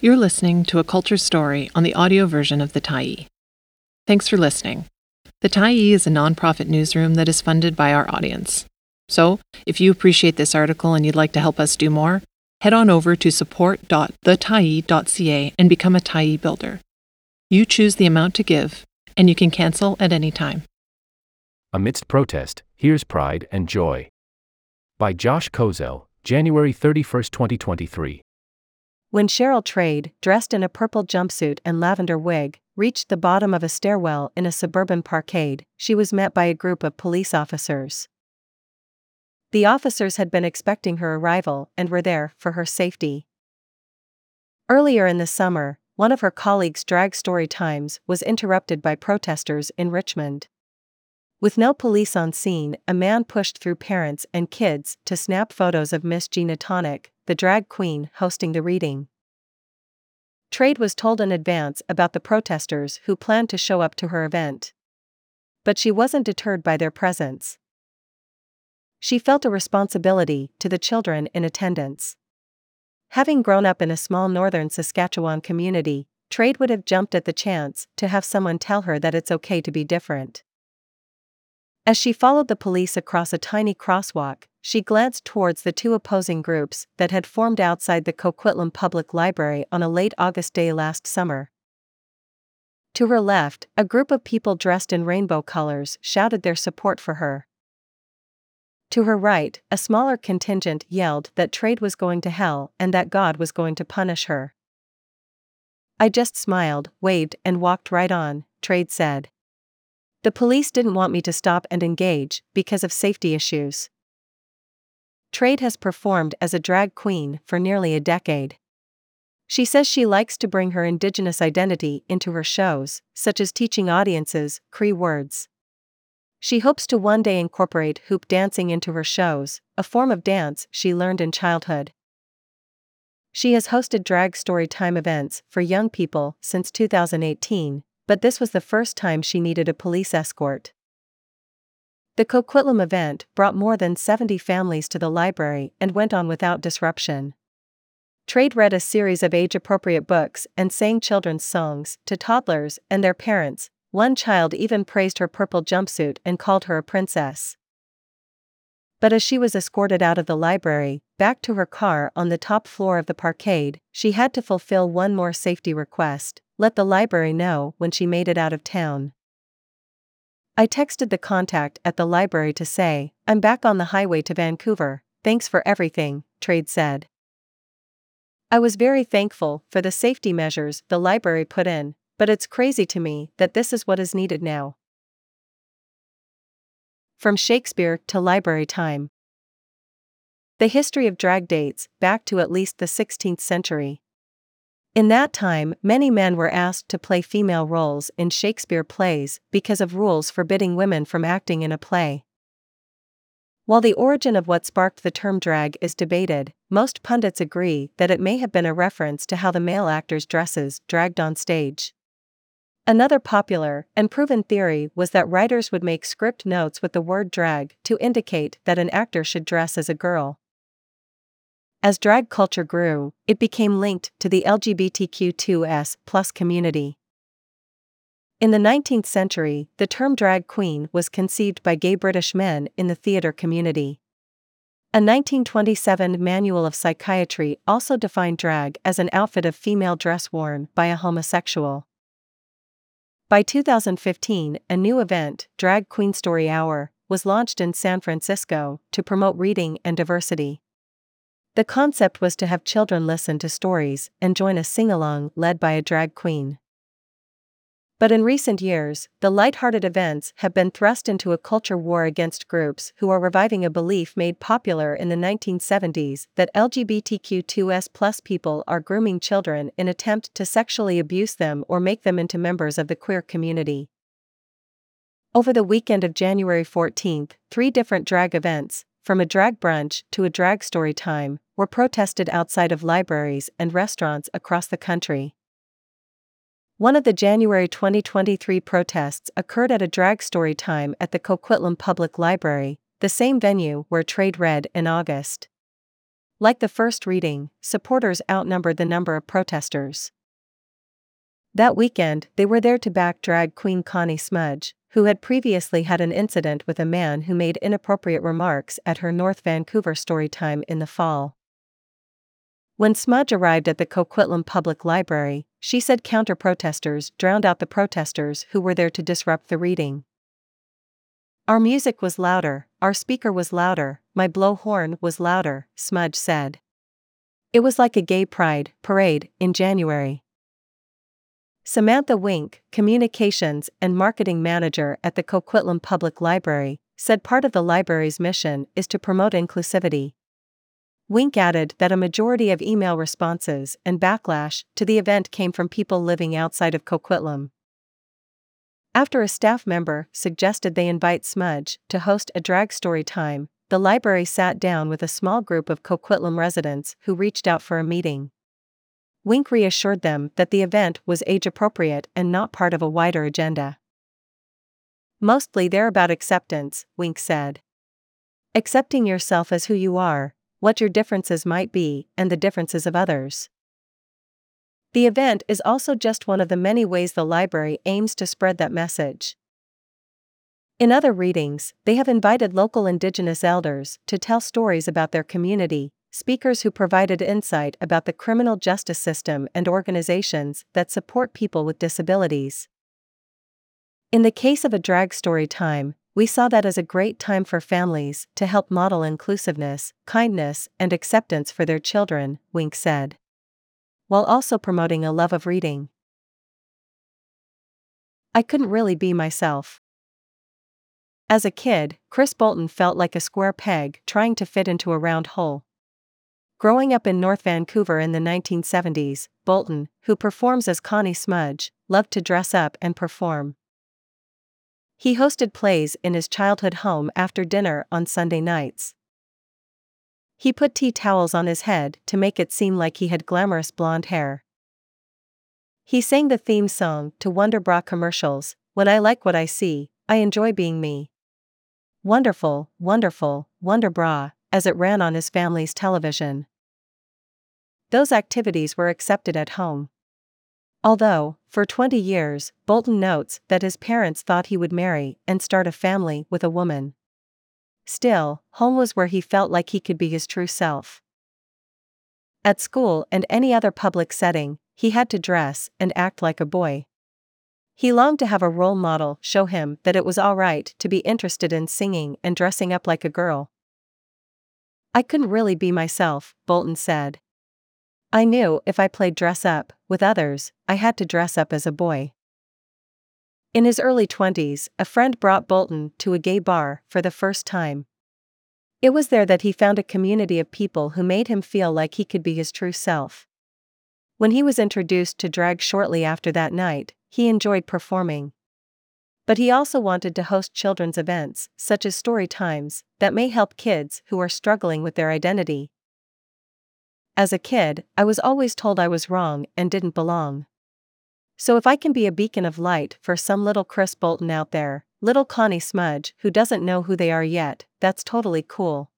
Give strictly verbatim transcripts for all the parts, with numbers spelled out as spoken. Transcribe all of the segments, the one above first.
You're listening to A Culture Story on the audio version of The Tyee. Thanks for listening. The Tyee is a nonprofit newsroom that is funded by our audience. So, if you appreciate this article and you'd like to help us do more, head on over to support dot the tyee dot c a and become a Tyee builder. You choose the amount to give, and you can cancel at any time. Amidst Protest, Here's Pride and Joy. By Josh Kozelj, January thirty-first, twenty twenty-three. When Cheryl Trade, dressed in a purple jumpsuit and lavender wig, reached the bottom of a stairwell in a suburban parkade, she was met by a group of police officers. The officers had been expecting her arrival and were there for her safety. Earlier in the summer, one of her colleagues' drag story times was interrupted by protesters in Richmond. With no police on scene, a man pushed through parents and kids to snap photos of Miss Gina Tonic, the drag queen hosting the reading. Trade was told in advance about the protesters who planned to show up to her event. But she wasn't deterred by their presence. She felt a responsibility to the children in attendance. Having grown up in a small northern Saskatchewan community, Trade would have jumped at the chance to have someone tell her that it's okay to be different. As she followed the police across a tiny crosswalk, she glanced towards the two opposing groups that had formed outside the Coquitlam Public Library on a late August day last summer. To her left, a group of people dressed in rainbow colors shouted their support for her. To her right, a smaller contingent yelled that Trade was going to hell and that God was going to punish her. "I just smiled, waved, and walked right on," Trade said. "The police didn't want me to stop and engage because of safety issues." Trade has performed as a drag queen for nearly a decade. She says she likes to bring her Indigenous identity into her shows, such as teaching audiences Cree words. She hopes to one day incorporate hoop dancing into her shows, a form of dance she learned in childhood. She has hosted drag storytime events for young people since two thousand eighteen. But this was the first time she needed a police escort. The Coquitlam event brought more than seventy families to the library and went on without disruption. Trade read a series of age-appropriate books and sang children's songs to toddlers and their parents. One child even praised her purple jumpsuit and called her a princess. But as she was escorted out of the library, back to her car on the top floor of the parkade, she had to fulfill one more safety request: let the library know when she made it out of town. "I texted the contact at the library to say, I'm back on the highway to Vancouver, thanks for everything," Trade said. "I was very thankful for the safety measures the library put in, but it's crazy to me that this is what is needed now." From Shakespeare to Library Time. The history of drag dates back to at least the sixteenth century. In that time, many men were asked to play female roles in Shakespeare plays because of rules forbidding women from acting in a play. While the origin of what sparked the term drag is debated, most pundits agree that it may have been a reference to how the male actor's dresses dragged on stage. Another popular and proven theory was that writers would make script notes with the word drag to indicate that an actor should dress as a girl. As drag culture grew, it became linked to the L G B T Q two S plus community. In the nineteenth century, the term drag queen was conceived by gay British men in the theatre community. A nineteen twenty-seven Manual of Psychiatry also defined drag as an outfit of female dress worn by a homosexual. By two thousand fifteen, a new event, Drag Queen Story Hour, was launched in San Francisco to promote reading and diversity. The concept was to have children listen to stories and join a sing-along led by a drag queen. But in recent years, the lighthearted events have been thrust into a culture war against groups who are reviving a belief made popular in the nineteen seventies that L G B T Q two S plus people are grooming children in attempt to sexually abuse them or make them into members of the queer community. Over the weekend of January fourteenth, three different drag events, from a drag brunch to a drag story time, were protested outside of libraries and restaurants across the country. One of the January twenty twenty-three protests occurred at a drag story time at the Coquitlam Public Library, the same venue where Trade read in August. Like the first reading, supporters outnumbered the number of protesters. That weekend, they were there to back drag queen Connie Smudge, who had previously had an incident with a man who made inappropriate remarks at her North Vancouver storytime in the fall. When Smudge arrived at the Coquitlam Public Library, she said counter-protesters drowned out the protesters who were there to disrupt the reading. "Our music was louder, our speaker was louder, my blowhorn was louder," Smudge said. It was like a gay pride parade in January. Samantha Wink, communications and marketing manager at the Coquitlam Public Library, said part of the library's mission is to promote inclusivity. Wink added that a majority of email responses and backlash to the event came from people living outside of Coquitlam. After a staff member suggested they invite Smudge to host a drag story time, the library sat down with a small group of Coquitlam residents who reached out for a meeting. Wink reassured them that the event was age-appropriate and not part of a wider agenda. "Mostly they're about acceptance," Wink said. "Accepting yourself as who you are, what your differences might be, and the differences of others." The event is also just one of the many ways the library aims to spread that message. In other readings, they have invited local Indigenous elders to tell stories about their community, speakers who provided insight about the criminal justice system and organizations that support people with disabilities. In the case of a drag story time, we saw that as a great time for families to help model inclusiveness, kindness, and acceptance for their children, Wink said, while also promoting a love of reading. "I couldn't really be myself. As a kid, Chris Bolton felt like a square peg trying to fit into a round hole." Growing up in North Vancouver in the nineteen seventies, Bolton, who performs as Connie Smudge, loved to dress up and perform. He hosted plays in his childhood home after dinner on Sunday nights. He put tea towels on his head to make it seem like he had glamorous blonde hair. He sang the theme song to Wonderbra commercials, "When I Like What I See, I Enjoy Being Me." Wonderful, wonderful, Wonderbra, as it ran on his family's television. Those activities were accepted at home. Although, for twenty years, Bolton notes that his parents thought he would marry and start a family with a woman. Still, home was where he felt like he could be his true self. At school and any other public setting, he had to dress and act like a boy. He longed to have a role model show him that it was all right to be interested in singing and dressing up like a girl. "I couldn't really be myself," Bolton said. "I knew if I played dress up with others, I had to dress up as a boy." In his early twenties, a friend brought Bolton to a gay bar for the first time. It was there that he found a community of people who made him feel like he could be his true self. When he was introduced to drag shortly after that night, he enjoyed performing. But he also wanted to host children's events, such as story times, that may help kids who are struggling with their identity. "As a kid, I was always told I was wrong and didn't belong. So if I can be a beacon of light for some little Chris Bolton out there, little Connie Smudge who doesn't know who they are yet, that's totally cool."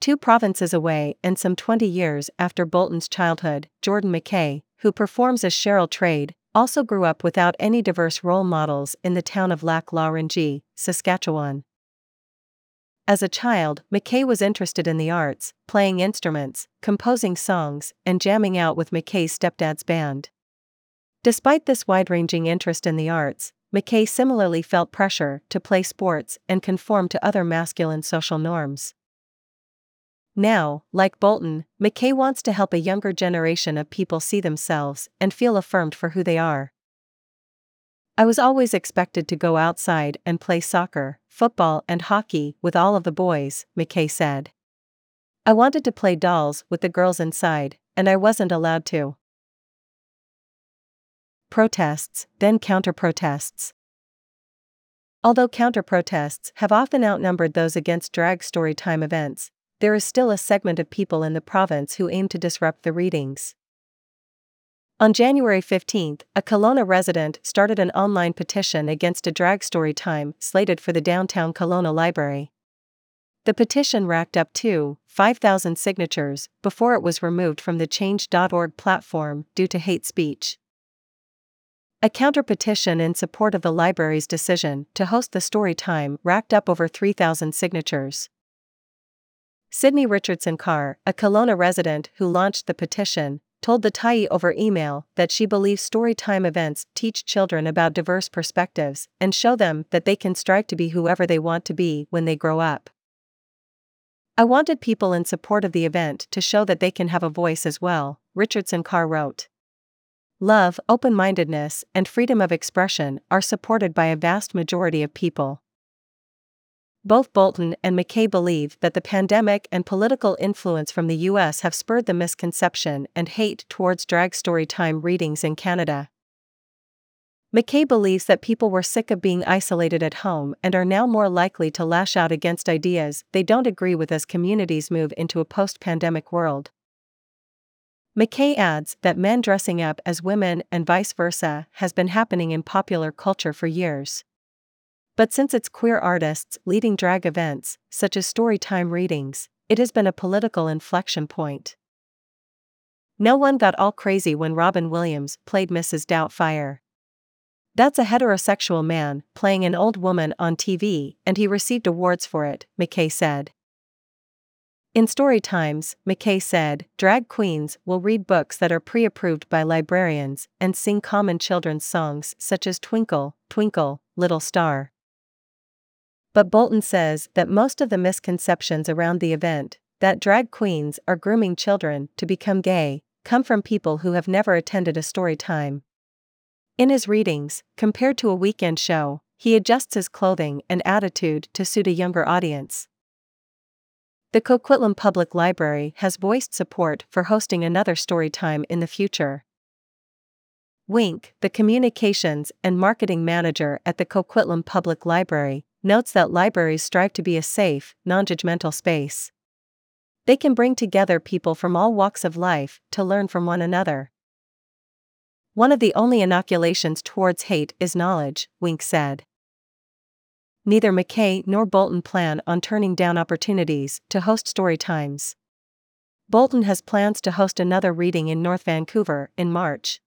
Two provinces away and some twenty years after Bolton's childhood, Jordan McKay, who performs as Cheryl Trade, also grew up without any diverse role models in the town of Lac La Ronge, Saskatchewan. As a child, McKay was interested in the arts, playing instruments, composing songs, and jamming out with McKay's stepdad's band. Despite this wide-ranging interest in the arts, McKay similarly felt pressure to play sports and conform to other masculine social norms. Now, like Bolton, McKay wants to help a younger generation of people see themselves and feel affirmed for who they are. "I was always expected to go outside and play soccer, football and hockey with all of the boys," McKay said. "I wanted to play dolls with the girls inside, and I wasn't allowed to." Protests, then counter-protests. Although counter-protests have often outnumbered those against drag storytime events, there is still a segment of people in the province who aim to disrupt the readings. On January fifteenth, a Kelowna resident started an online petition against a drag story time slated for the downtown Kelowna Library. The petition racked up two five thousand signatures before it was removed from the Change dot org platform due to hate speech. A counterpetition in support of the library's decision to host the story time racked up over three thousand signatures. Sydney Richardson Carr, a Kelowna resident who launched the petition, told The Tyee over email that she believes storytime events teach children about diverse perspectives and show them that they can strive to be whoever they want to be when they grow up. "I wanted people in support of the event to show that they can have a voice as well," Richardson Carr wrote. Love, open-mindedness, and freedom of expression are supported by a vast majority of people. Both Bolton and McKay believe that the pandemic and political influence from the U S have spurred the misconception and hate towards drag storytime readings in Canada. McKay believes that people were sick of being isolated at home and are now more likely to lash out against ideas they don't agree with as communities move into a post-pandemic world. McKay adds that men dressing up as women and vice versa has been happening in popular culture for years. But since it's queer artists leading drag events, such as storytime readings, it has been a political inflection point. No one got all crazy when Robin Williams played Missus Doubtfire. "That's a heterosexual man playing an old woman on T V, and he received awards for it," McKay said. In story times, McKay said, drag queens will read books that are pre-approved by librarians and sing common children's songs such as Twinkle, Twinkle, Little Star. But Bolton says that most of the misconceptions around the event, that drag queens are grooming children to become gay, come from people who have never attended a story time. In his readings, compared to a weekend show, he adjusts his clothing and attitude to suit a younger audience. The Coquitlam Public Library has voiced support for hosting another story time in the future. Wink, the communications and marketing manager at the Coquitlam Public Library, notes that libraries strive to be a safe, non-judgmental space. They can bring together people from all walks of life to learn from one another. "One of the only inoculations towards hate is knowledge," Wink said. Neither McKay nor Bolton plan on turning down opportunities to host story times. Bolton has plans to host another reading in North Vancouver in March.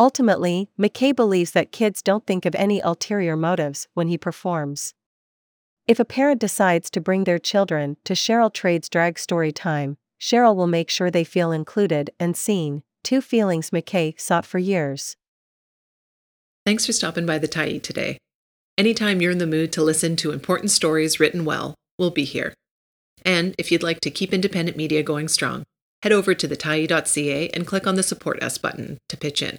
Ultimately, McKay believes that kids don't think of any ulterior motives when he performs. If a parent decides to bring their children to Cheryl Trade's drag story time, Cheryl will make sure they feel included and seen, two feelings McKay sought for years. Thanks for stopping by The Tyee today. Anytime you're in the mood to listen to important stories written well, we'll be here. And if you'd like to keep independent media going strong, head over to the tyee dot c a and click on the Support Us button to pitch in.